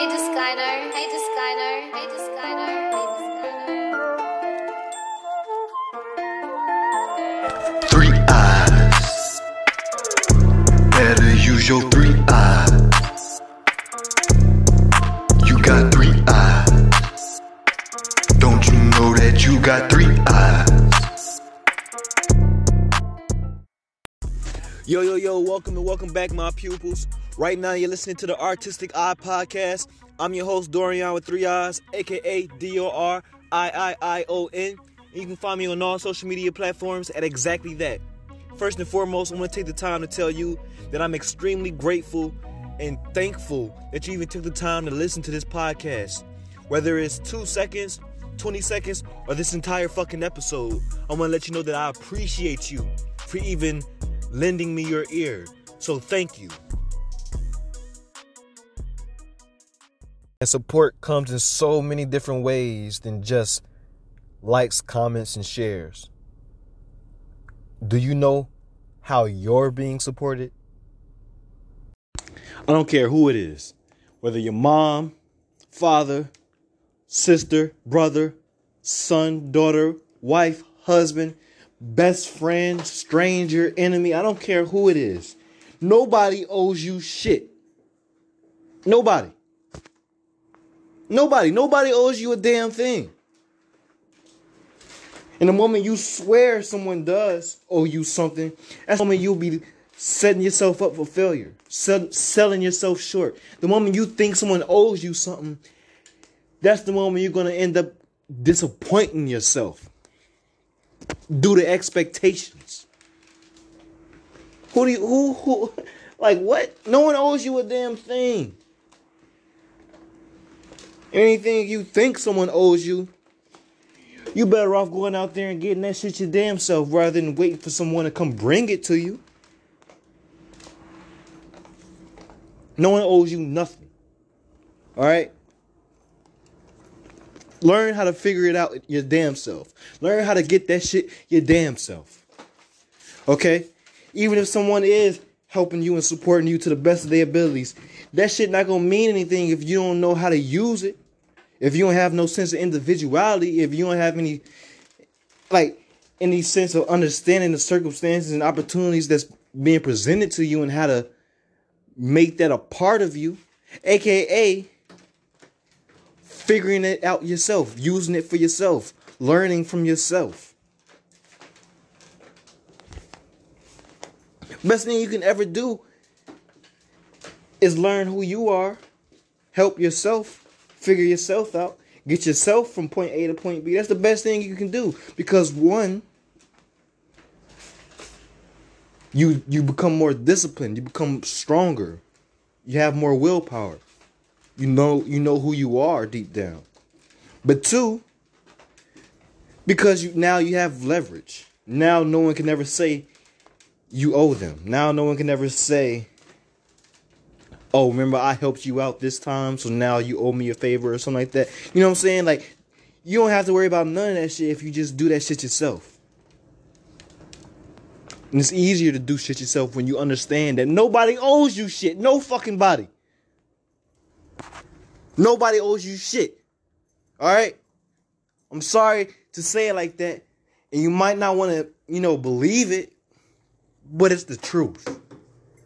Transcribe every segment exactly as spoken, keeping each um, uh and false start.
Hey Discliner, hey Discliner, hey Discliner, hey Discliner. Three eyes. Better use your three eyes. You got three eyes. Don't you know that you got three eyes? Yo, yo, yo, welcome and welcome back, my pupils. Right now, you're listening to the Artistic Eye Podcast. I'm your host, Dorian with three I's, a k a. D O R I I I O N. You can find me on all social media platforms at exactly that. First and foremost, I want to take the time to tell you that I'm extremely grateful and thankful that you even took the time to listen to this podcast. Whether it's two seconds, twenty seconds, or this entire fucking episode, I want to let you know that I appreciate you for even lending me your ear. So thank you. And support comes in so many different ways than just likes, comments, and shares. Do you know how you're being supported? I don't care who it is, whether your mom, father, sister, brother, son, daughter, wife, husband, best friend, stranger, enemy. I don't care who it is. Nobody owes you shit. Nobody. Nobody, nobody owes you a damn thing. And the moment you swear someone does owe you something, that's the moment you'll be setting yourself up for failure, sell, selling yourself short. The moment you think someone owes you something, that's the moment you're going to end up disappointing yourself due to expectations. Who do you, who, who, like what? No one owes you a damn thing. Anything you think someone owes you, you better off going out there and getting that shit your damn self rather than waiting for someone to come bring it to you. No one owes you nothing. All right? Learn how to figure it out your damn self. Learn how to get that shit your damn self. Okay? Even if someone is helping you and supporting you to the best of their abilities, that shit not gonna mean anything if you don't know how to use it. If you don't have no sense of individuality, if you don't have any, like, any sense of understanding the circumstances and opportunities that's being presented to you and how to make that a part of you, a k a figuring it out yourself, using it for yourself, learning from yourself. Best thing you can ever do is learn who you are, help yourself, figure yourself out, get yourself from point A to point B. That's the best thing you can do because one, you you become more disciplined, you become stronger, you have more willpower, you know you know who you are deep down. But two, because you now you have leverage. Now no one can ever say you owe them. Now no one can ever say, oh, remember I helped you out this time, so now you owe me a favor or something like that. You know what I'm saying? Like, you don't have to worry about none of that shit if you just do that shit yourself. And it's easier to do shit yourself when you understand that nobody owes you shit. No fucking body. Nobody owes you shit. Alright? I'm sorry to say it like that. And you might not want to, you know, believe it. But it's the truth.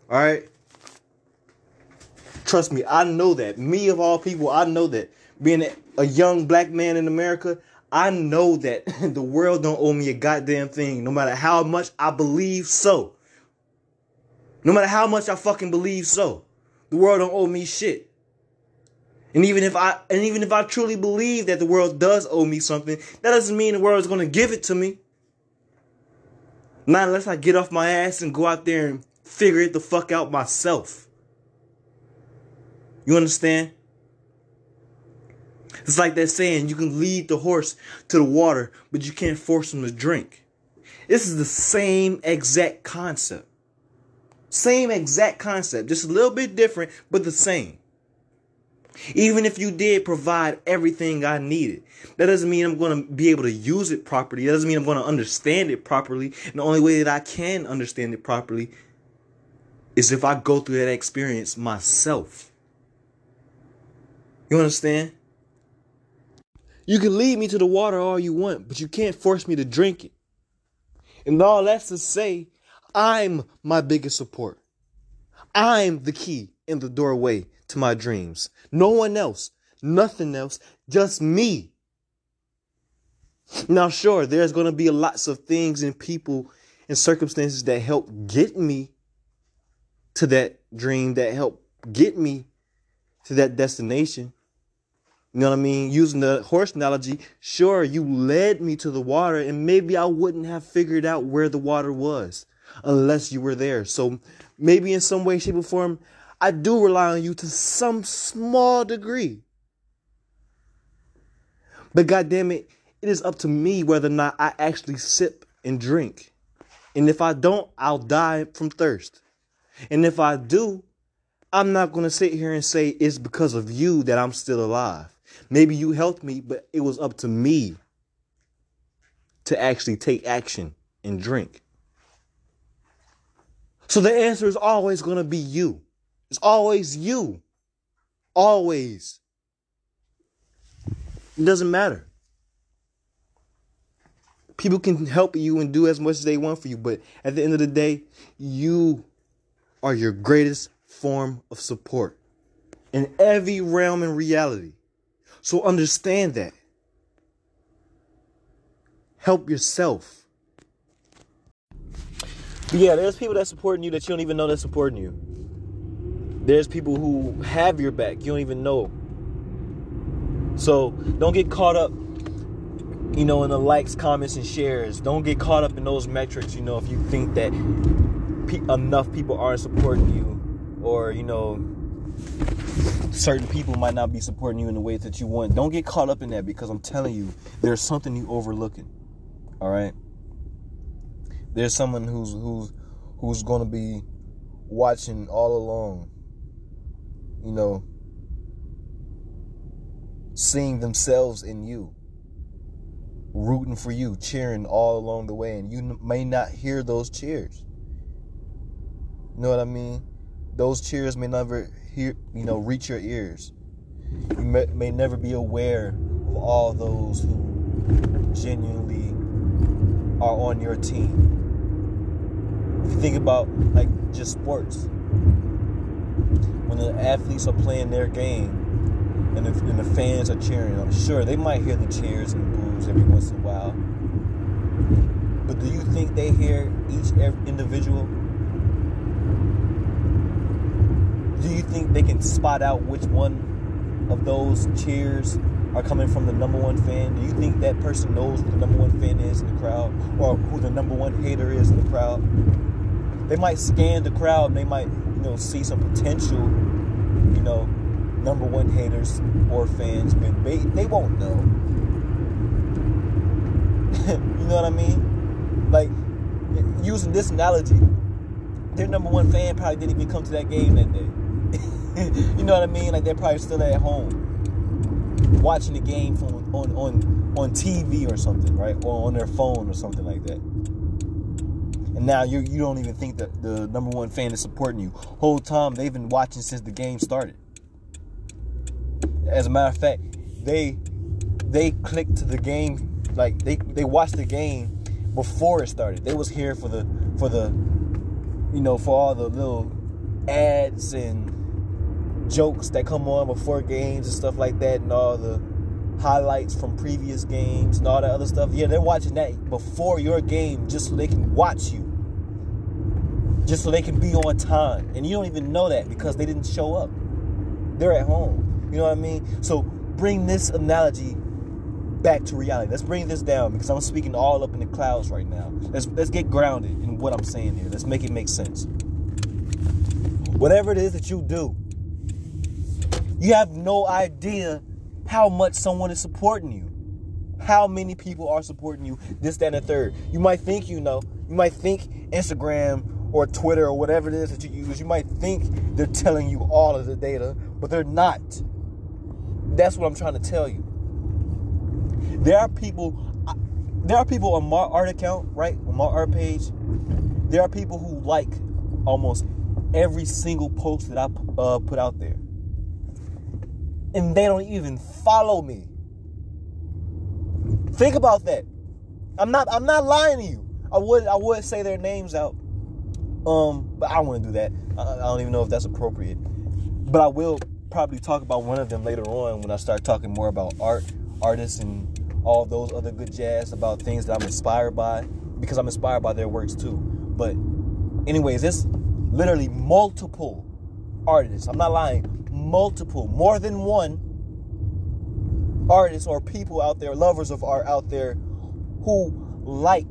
Alright? Trust me, I know that. Me of all people, I know that. Being a young black man in America, I know that the world don't owe me a goddamn thing. No matter how much I believe so. No matter how much I fucking believe so. The world don't owe me shit. And even if I and even if I truly believe that the world does owe me something, that doesn't mean the world's gonna give it to me. Not unless I get off my ass and go out there and figure it the fuck out myself. You understand? It's like that saying, you can lead the horse to the water, but you can't force him to drink. This is the same exact concept. Same exact concept. Just a little bit different, but the same. Even if you did provide everything I needed, that doesn't mean I'm going to be able to use it properly. That doesn't mean I'm going to understand it properly. And the only way that I can understand it properly is if I go through that experience myself. You understand? You can lead me to the water all you want, but you can't force me to drink it. And all that's to say, I'm my biggest support. I'm the key in the doorway to my dreams. No one else, nothing else, just me. Now, sure, there's going to be lots of things and people and circumstances that help get me to that dream, that help get me to that destination. You know what I mean? Using the horse analogy, sure, you led me to the water, and maybe I wouldn't have figured out where the water was unless you were there. So maybe in some way, shape, or form, I do rely on you to some small degree. But goddamn it, it is up to me whether or not I actually sip and drink. And if I don't, I'll die from thirst. And if I do, I'm not going to sit here and say it's because of you that I'm still alive. Maybe you helped me, but it was up to me to actually take action and drink. So the answer is always going to be you. It's always you. Always. It doesn't matter. People can help you and do as much as they want for you, but at the end of the day, you are your greatest form of support in every realm and reality. So understand that. Help yourself. Yeah, there's people that supporting you that you don't even know that's supporting you. There's people who have your back you don't even know. So don't get caught up, you know, in the likes, comments, and shares. Don't get caught up in those metrics, you know, if you think that pe- enough people aren't supporting you, or, you know, certain people might not be supporting you in the way that you want. Don't get caught up in that, because I'm telling you, there's something you're overlooking, all right? There's someone who's who's who's going to be watching all along, you know, seeing themselves in you, rooting for you, cheering all along the way, and you may not hear those cheers. You know what I mean? Those cheers may never hear, you know, reach your ears. You may, may never be aware of all those who genuinely are on your team. If you think about, like, just sports, when the athletes are playing their game, and the, and the fans are cheering, I'm sure they might hear the cheers and boos every once in a while. But do you think they hear each every individual? Do you think they can spot out which one of those cheers are coming from the number one fan? Do you think that person knows who the number one fan is in the crowd, or who the number one hater is in the crowd? They might scan the crowd and they might, you know, see some potential, you know, number one haters or fans, but they, they won't know. You know what I mean? Like, using this analogy, their number one fan probably didn't even come to that game that day. You know what I mean? Like, they're probably still at home watching the game from on, on, on T V or something, right? Or on their phone or something like that. And now you you don't even think that the number one fan is supporting you. Whole time they've been watching since the game started. As a matter of fact, they they clicked to the game, like they, they watched the game before it started. They was here for the for the you know, for all the little ads and jokes that come on before games and stuff like that, and all the highlights from previous games and all that other stuff. Yeah, they're watching that before your game just so they can watch you. Just so they can be on time. And you don't even know that because they didn't show up. They're at home. You know what I mean? So bring this analogy back to reality. Let's bring this down, because I'm speaking all up in the clouds right now. Let's let's get grounded in what I'm saying here. Let's make it make sense. Whatever it is that you do, you have no idea how much someone is supporting you, how many people are supporting you, this, that, and the third. You might think you know. You might think Instagram or Twitter or whatever it is that you use, you might think they're telling you all of the data, but they're not. That's what I'm trying to tell you. There are people, there are people on my art account, right? On my art page, there are people who like almost every single post that I uh, put out there. and they don't even follow me. Think about that. I'm not I'm not lying to you. I would I would say their names out. Um, but I don't want to do that. I, I don't even know if that's appropriate. But I will probably talk about one of them later on when I start talking more about art, artists, and all those other good jazz, about things that I'm inspired by, because I'm inspired by their works too. But anyways, it's literally multiple artists. I'm not lying. Multiple, more than one artists or people out there, lovers of art out there, who like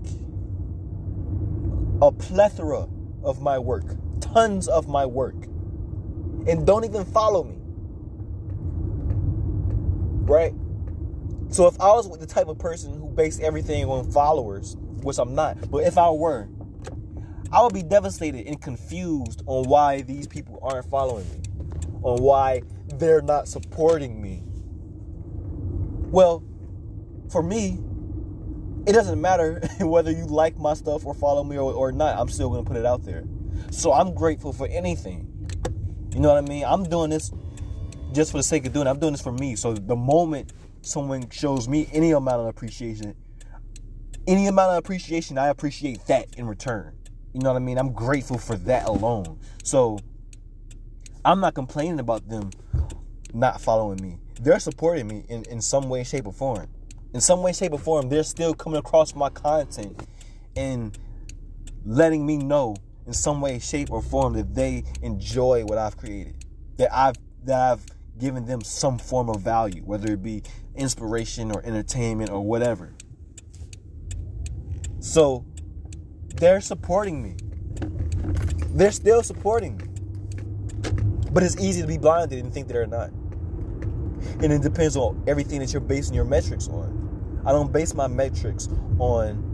a plethora of my work, tons of my work, and don't even follow me, right? So if I was with the type of person who based everything on followers, which I'm not, but if I were, I would be devastated and confused on why these people aren't following me, on why they're not supporting me. Well, for me, it doesn't matter whether you like my stuff or follow me or, or not. I'm still going to put it out there. So I'm grateful for anything. You know what I mean? I'm doing this just for the sake of doing it. I'm doing this for me. So the moment someone shows me any amount of appreciation, any amount of appreciation, I appreciate that in return. You know what I mean? I'm grateful for that alone. So I'm not complaining about them not following me. They're supporting me in, in some way, shape, or form. In some way, shape, or form, they're still coming across my content and letting me know in some way, shape, or form that they enjoy what I've created, that I've that I've given them some form of value, whether it be inspiration or entertainment or whatever. So they're supporting me. They're still supporting me. But it's easy to be blinded and think that they're not. And it depends on everything that you're basing your metrics on. I don't base my metrics on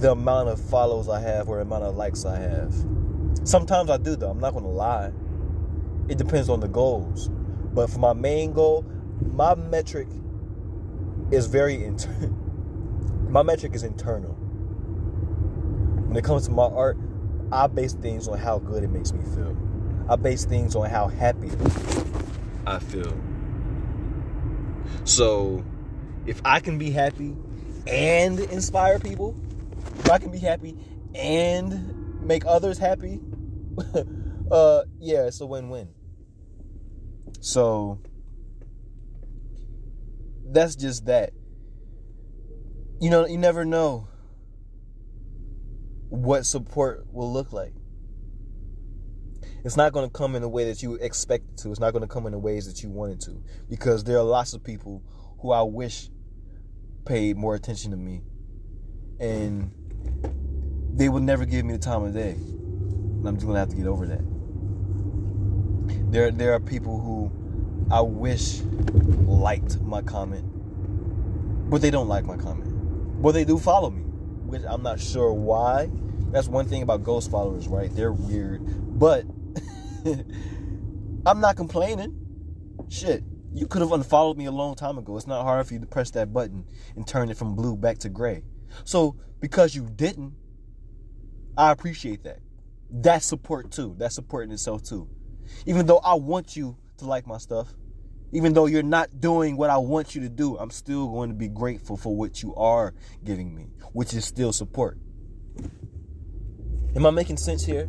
the amount of follows I have or the amount of likes I have. Sometimes I do, though. I'm not going to lie. It depends on the goals. But for my main goal, my metric is very internal. My metric is internal. When it comes to my art, I base things on how good it makes me feel. I base things on how happy it makes me I feel. So if I can be happy and inspire people, if I can be happy and make others happy, uh, yeah, it's a win-win. So that's just that. You know, you never know what support will look like. It's not going to come in the way that you expect it to. It's not going to come in the ways that you want it to. Because there are lots of people who I wish paid more attention to me. And they will never give me the time of day. And I'm just going to have to get over that. There, there are people who I wish liked my comment. But they don't like my comment. But they do follow me. Which I'm not sure why. That's one thing about ghost followers, right? They're weird. But I'm not complaining. Shit, you could have unfollowed me a long time ago. It's not hard for you to press that button and turn it from blue back to gray. So because you didn't, I appreciate that. That's support too. That's support in itself too. Even though I want you to like my stuff, even though you're not doing what I want you to do, I'm still going to be grateful for what you are giving me, which is still support. Am I making sense here?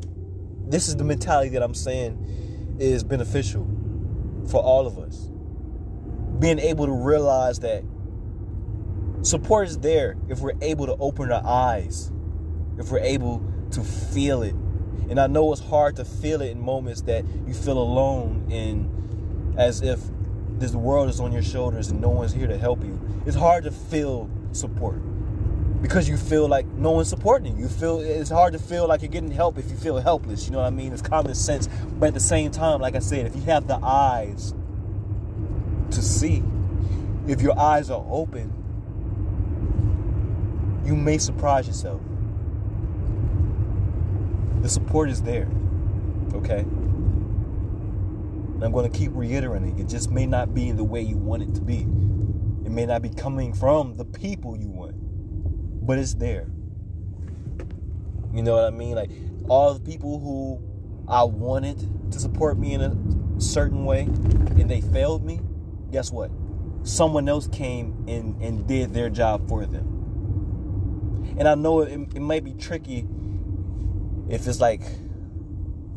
This is the mentality that I'm saying is beneficial for all of us. Being able to realize that support is there if we're able to open our eyes, if we're able to feel it. And I know it's hard to feel it in moments that you feel alone and as if this world is on your shoulders and no one's here to help you. It's hard to feel support. Because you feel like no one's supporting you. You feel it's hard to feel like you're getting help if you feel helpless. You know what I mean? It's common sense. But at the same time, like I said, if you have the eyes to see, if your eyes are open, you may surprise yourself. The support is there. Okay? And I'm going to keep reiterating. It just may not be in the way you want it to be. It may not be coming from the people you want. But it's there. You know what I mean? Like all the people who I wanted to support me in a certain way and they failed me, guess what? Someone else came and, and did their job for them. And I know it, it might be tricky if it's like,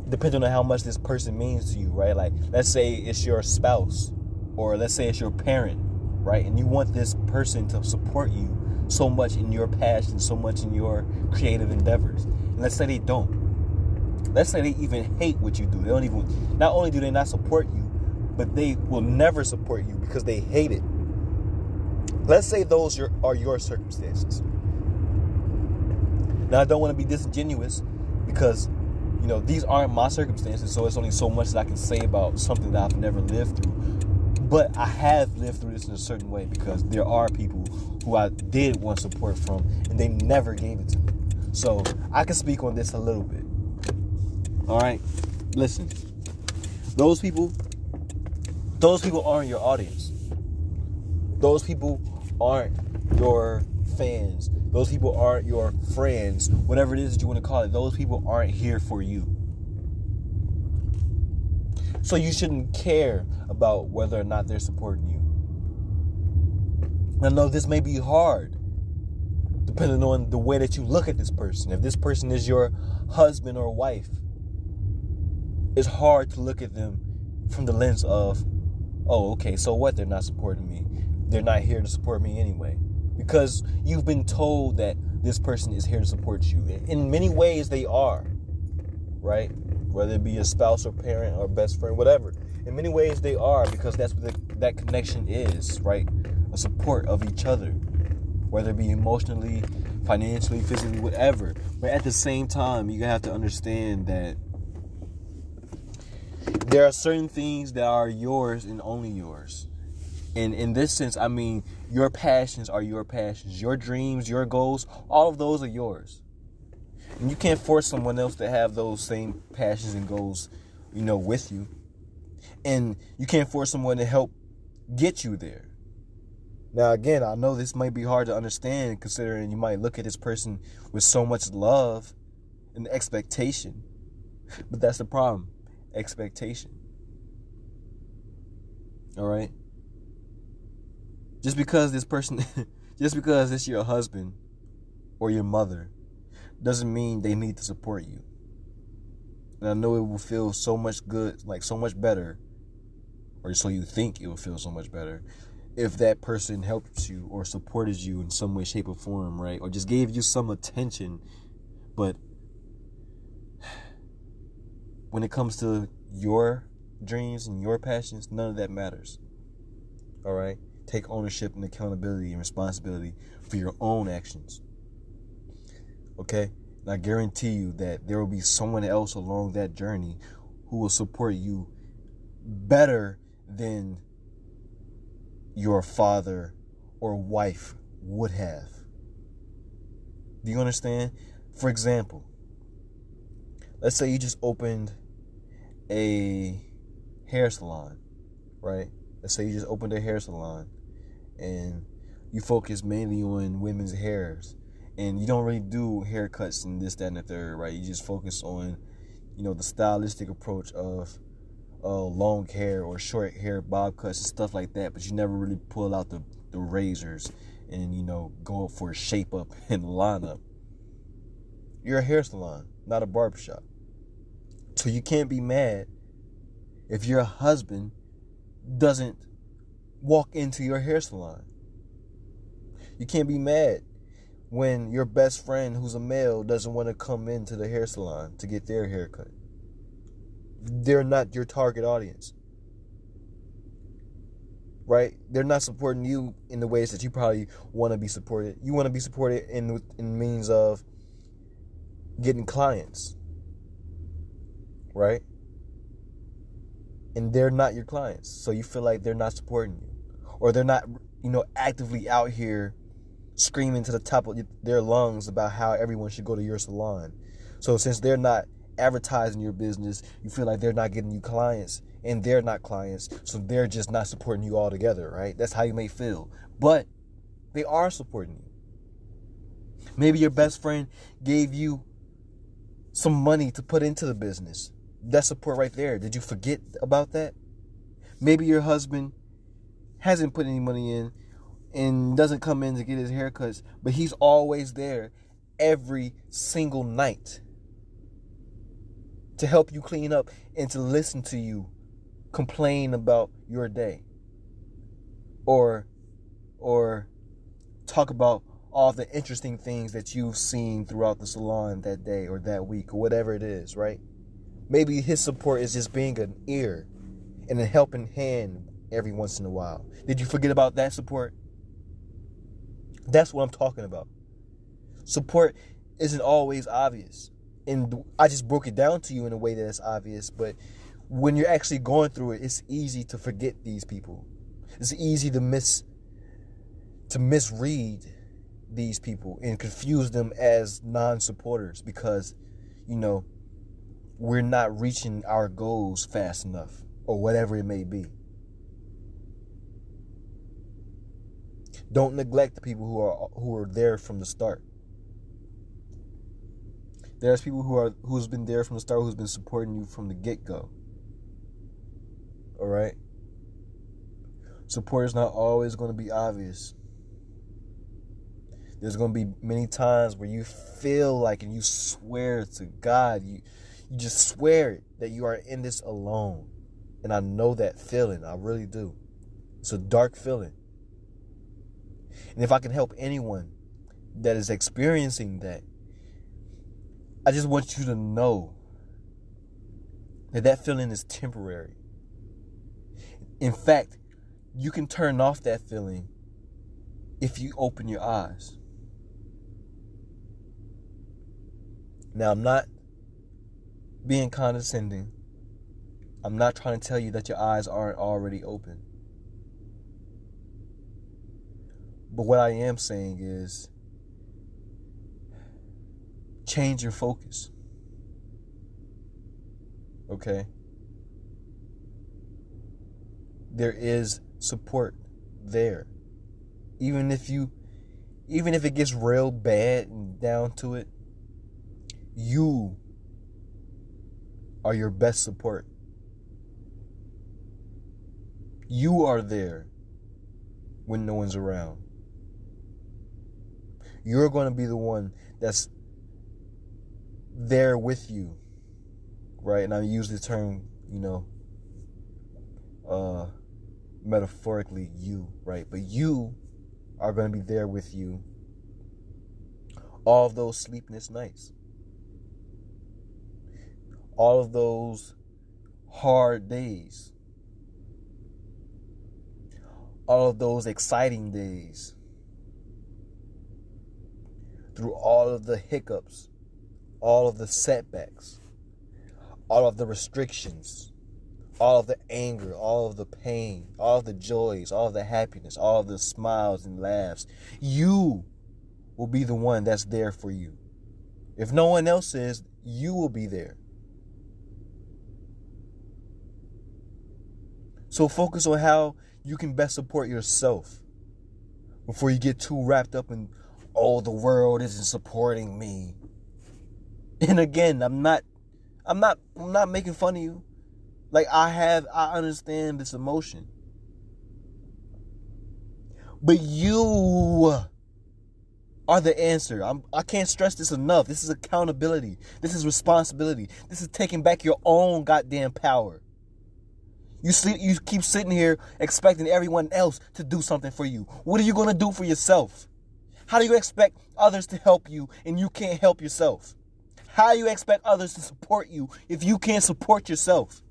depending on how much this person means to you, right? Like, let's say it's your spouse or let's say it's your parent, right? And you want this person to support you so much in your passion, so much in your creative endeavors. And let's say they don't. Let's say they even hate what you do. They don't even, not only do they not support you, but they will never support you because they hate it. Let's say those are, are your circumstances. Now, I don't want to be disingenuous because, you know, these aren't my circumstances, so it's only so much that I can say about something that I've never lived through. But I have lived through this in a certain way because there are people who I did want support from and they never gave it to me. So I can speak on this a little bit. All right. Listen, those people, those people aren't your audience. Those people aren't your fans. Those people aren't your friends. Whatever it is that you want to call it, those people aren't here for you. So you shouldn't care about whether or not they're supporting you. I know this may be hard, depending on the way that you look at this person. If this person is your husband or wife, it's hard to look at them from the lens of, oh, okay, so what? They're not supporting me. They're not here to support me anyway. Because you've been told that this person is here to support you. In many ways, they are, right? Whether it be a spouse or parent or best friend, whatever. In many ways, they are, because that's what the, that connection is, right? A support of each other, whether it be emotionally, financially, physically, whatever. But at the same time, you have to understand that there are certain things that are yours and only yours. And in this sense, I mean, your passions are your passions. Your dreams, your goals, all of those are yours. And you can't force someone else to have those same passions and goals, you know, with you. And you can't force someone to help get you there. Now, again, I know this might be hard to understand, considering you might look at this person with so much love and expectation. But that's the problem. Expectation. All right? Just because this person, just because it's your husband or your mother, doesn't mean they need to support you. And I know it will feel so much good, like so much better, or so you think it will feel so much better, if that person helps you or supported you in some way, shape, or form, right? Or just gave you some attention. But when it comes to your dreams and your passions, none of that matters. All right? Take ownership and accountability and responsibility for your own actions. Okay? And I guarantee you that there will be someone else along that journey who will support you better than your father or wife would have. Do you understand? For example, let's say you just opened a hair salon, right? Let's say you just opened a hair salon and you focus mainly on women's hairs. And you don't really do haircuts and this, that, and the third, right? You just focus on, you know, the stylistic approach of uh, long hair or short hair, bob cuts and stuff like that. But you never really pull out the, the razors and, you know, go for a shape up and line up. You're a hair salon, not a barbershop. So you can't be mad if your husband doesn't walk into your hair salon. You can't be mad when your best friend who's a male doesn't want to come into the hair salon to get their haircut. They're not your target audience. Right? They're not supporting you in the ways that you probably want to be supported. You want to be supported in, in means of getting clients. Right? And they're not your clients. So you feel like they're not supporting you. Or they're not, you know, actively out here screaming to the top of their lungs about how everyone should go to your salon. So since they're not advertising your business, you feel like they're not getting you clients, and they're not clients, so they're just not supporting you altogether, right? That's how you may feel. But they are supporting you. Maybe your best friend gave you some money to put into the business that's support right there. Did you forget about that? Maybe your husband hasn't put any money in and doesn't come in to get his haircuts, but he's always there every single night to help you clean up and to listen to you complain about your day or or talk about all the interesting things that you've seen throughout the salon that day or that week or whatever it is, right? Maybe his support is just being an ear and a helping hand every once in a while. Did you forget about that support? That's what I'm talking about. Support isn't always obvious. And I just broke it down to you in a way that it's obvious, but when you're actually going through it, it's easy to forget these people. It's easy to miss, to misread these people and confuse them as non-supporters because, you know, we're not reaching our goals fast enough or whatever it may be. Don't neglect the people who are who are there from the start. There's people who are who's been there from the start, who's been supporting you from the get-go. All right? Support is not always going to be obvious. There's going to be many times where you feel like, and you swear to God, you you just swear it, that you are in this alone. And I know that feeling. I really do. It's a dark feeling. And if I can help anyone that is experiencing that, I just want you to know that that feeling is temporary. In fact, you can turn off that feeling if you open your eyes. Now, I'm not being condescending. I'm not trying to tell you that your eyes aren't already open. But what I am saying is, change your focus. Okay? There is support there. Even if you, even if it gets real bad and down to it, you are your best support. You are there when no one's around. You're going to be the one that's there with you, right? And I use the term, you know, uh, metaphorically, you, right? But you are going to be there with you all of those sleepless nights, all of those hard days, all of those exciting days, through all of the hiccups, all of the setbacks, all of the restrictions, all of the anger, all of the pain, all of the joys, all of the happiness, all of the smiles and laughs. You will be the one that's there for you. If no one else is, you will be there. So focus on how you can best support yourself before you get too wrapped up in, oh, the world isn't supporting me. And again, I'm not, I'm not, I'm not making fun of you. Like I have, I understand this emotion. But you are the answer. I'm, I can't stress this enough. This is accountability. This is responsibility. This is taking back your own goddamn power. You sleep, you keep sitting here expecting everyone else to do something for you. What are you going to do for yourself? How do you expect others to help you and you can't help yourself? How do you expect others to support you if you can't support yourself?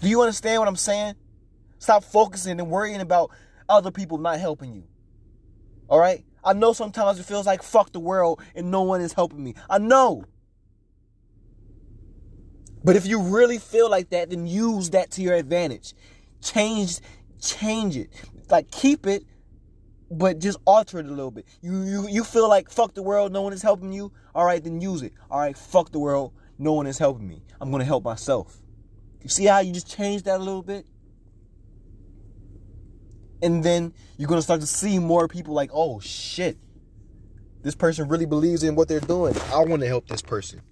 Do you understand what I'm saying? Stop focusing and worrying about other people not helping you. All right? I know sometimes it feels like fuck the world and no one is helping me. I know. But if you really feel like that, then use that to your advantage. Change, change it. Like keep it, but just alter it a little bit. You, you you feel like, fuck the world, no one is helping you. All right, then use it. All right, fuck the world, no one is helping me. I'm going to help myself. You see how you just change that a little bit? And then you're going to start to see more people like, oh, shit. This person really believes in what they're doing. I want to help this person.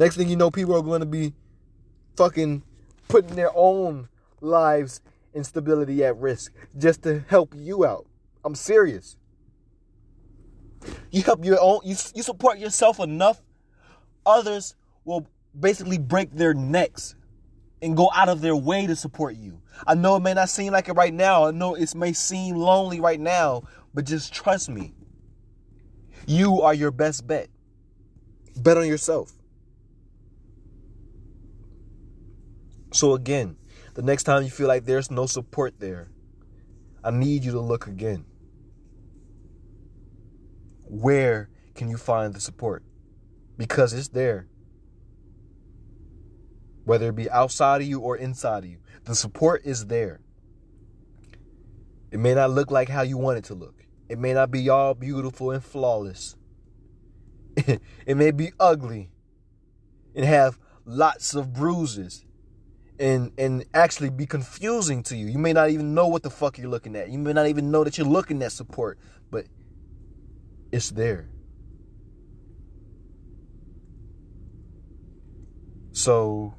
Next thing you know, people are going to be fucking putting their own lives and stability at risk just to help you out. I'm serious. You help your own, you, you support yourself enough, others will basically break their necks and go out of their way to support you. I know it may not seem like it right now. I know it may seem lonely right now, but just trust me. You are your best bet. Bet on yourself. So again, the next time you feel like there's no support there, I need you to look again. Where can you find the support? Because it's there. Whether it be outside of you or inside of you, the support is there. It may not look like how you want it to look. It may not be all beautiful and flawless. It may be ugly and have lots of bruises and, and actually be confusing to you. You may not even know what the fuck you're looking at. You may not even know that you're looking at support, but it's there. So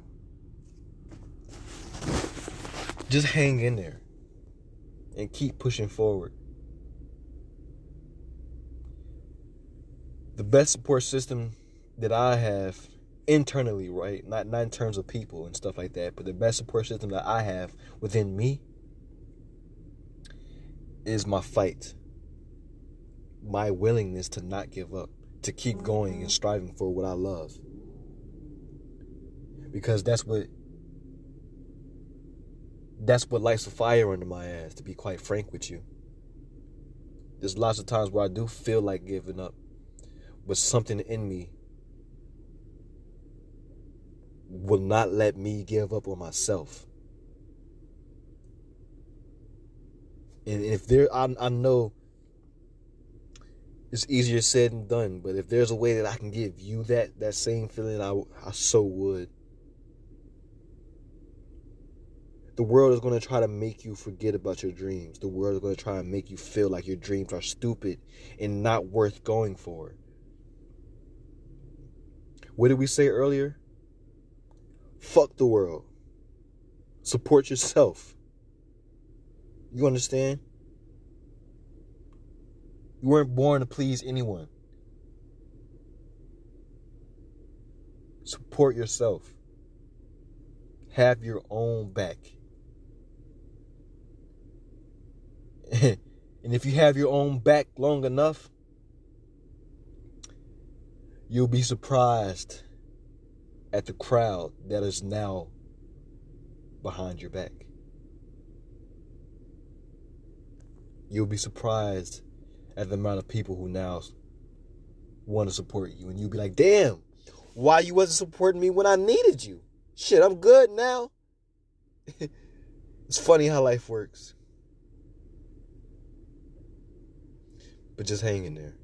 just hang in there and keep pushing forward. The best support system that I have internally, right? Not, not in terms of people and stuff like that, but the best support system that I have within me is my fight. My willingness to not give up, to keep going and striving for what I love. Because that's what that's what lights a fire under my ass, to be quite frank with you. There's lots of times where I do feel like giving up, but something in me will not let me give up on myself. And if there, I, I know it's easier said than done, but if there's a way that I can give you that that same feeling, I, I so would. The world is going to try to make you forget about your dreams. The world is going to try to make you feel like your dreams are stupid and not worth going for. What did we say earlier? Fuck the world. Support yourself. You understand? You weren't born to please anyone. Support yourself. Have your own back. And if you have your own back long enough, you'll be surprised at the crowd that is now behind your back. You'll be surprised at the amount of people who now want to support you. And you'll be like, damn, why you wasn't supporting me when I needed you? Shit, I'm good now. It's funny how life works. But just hang in there.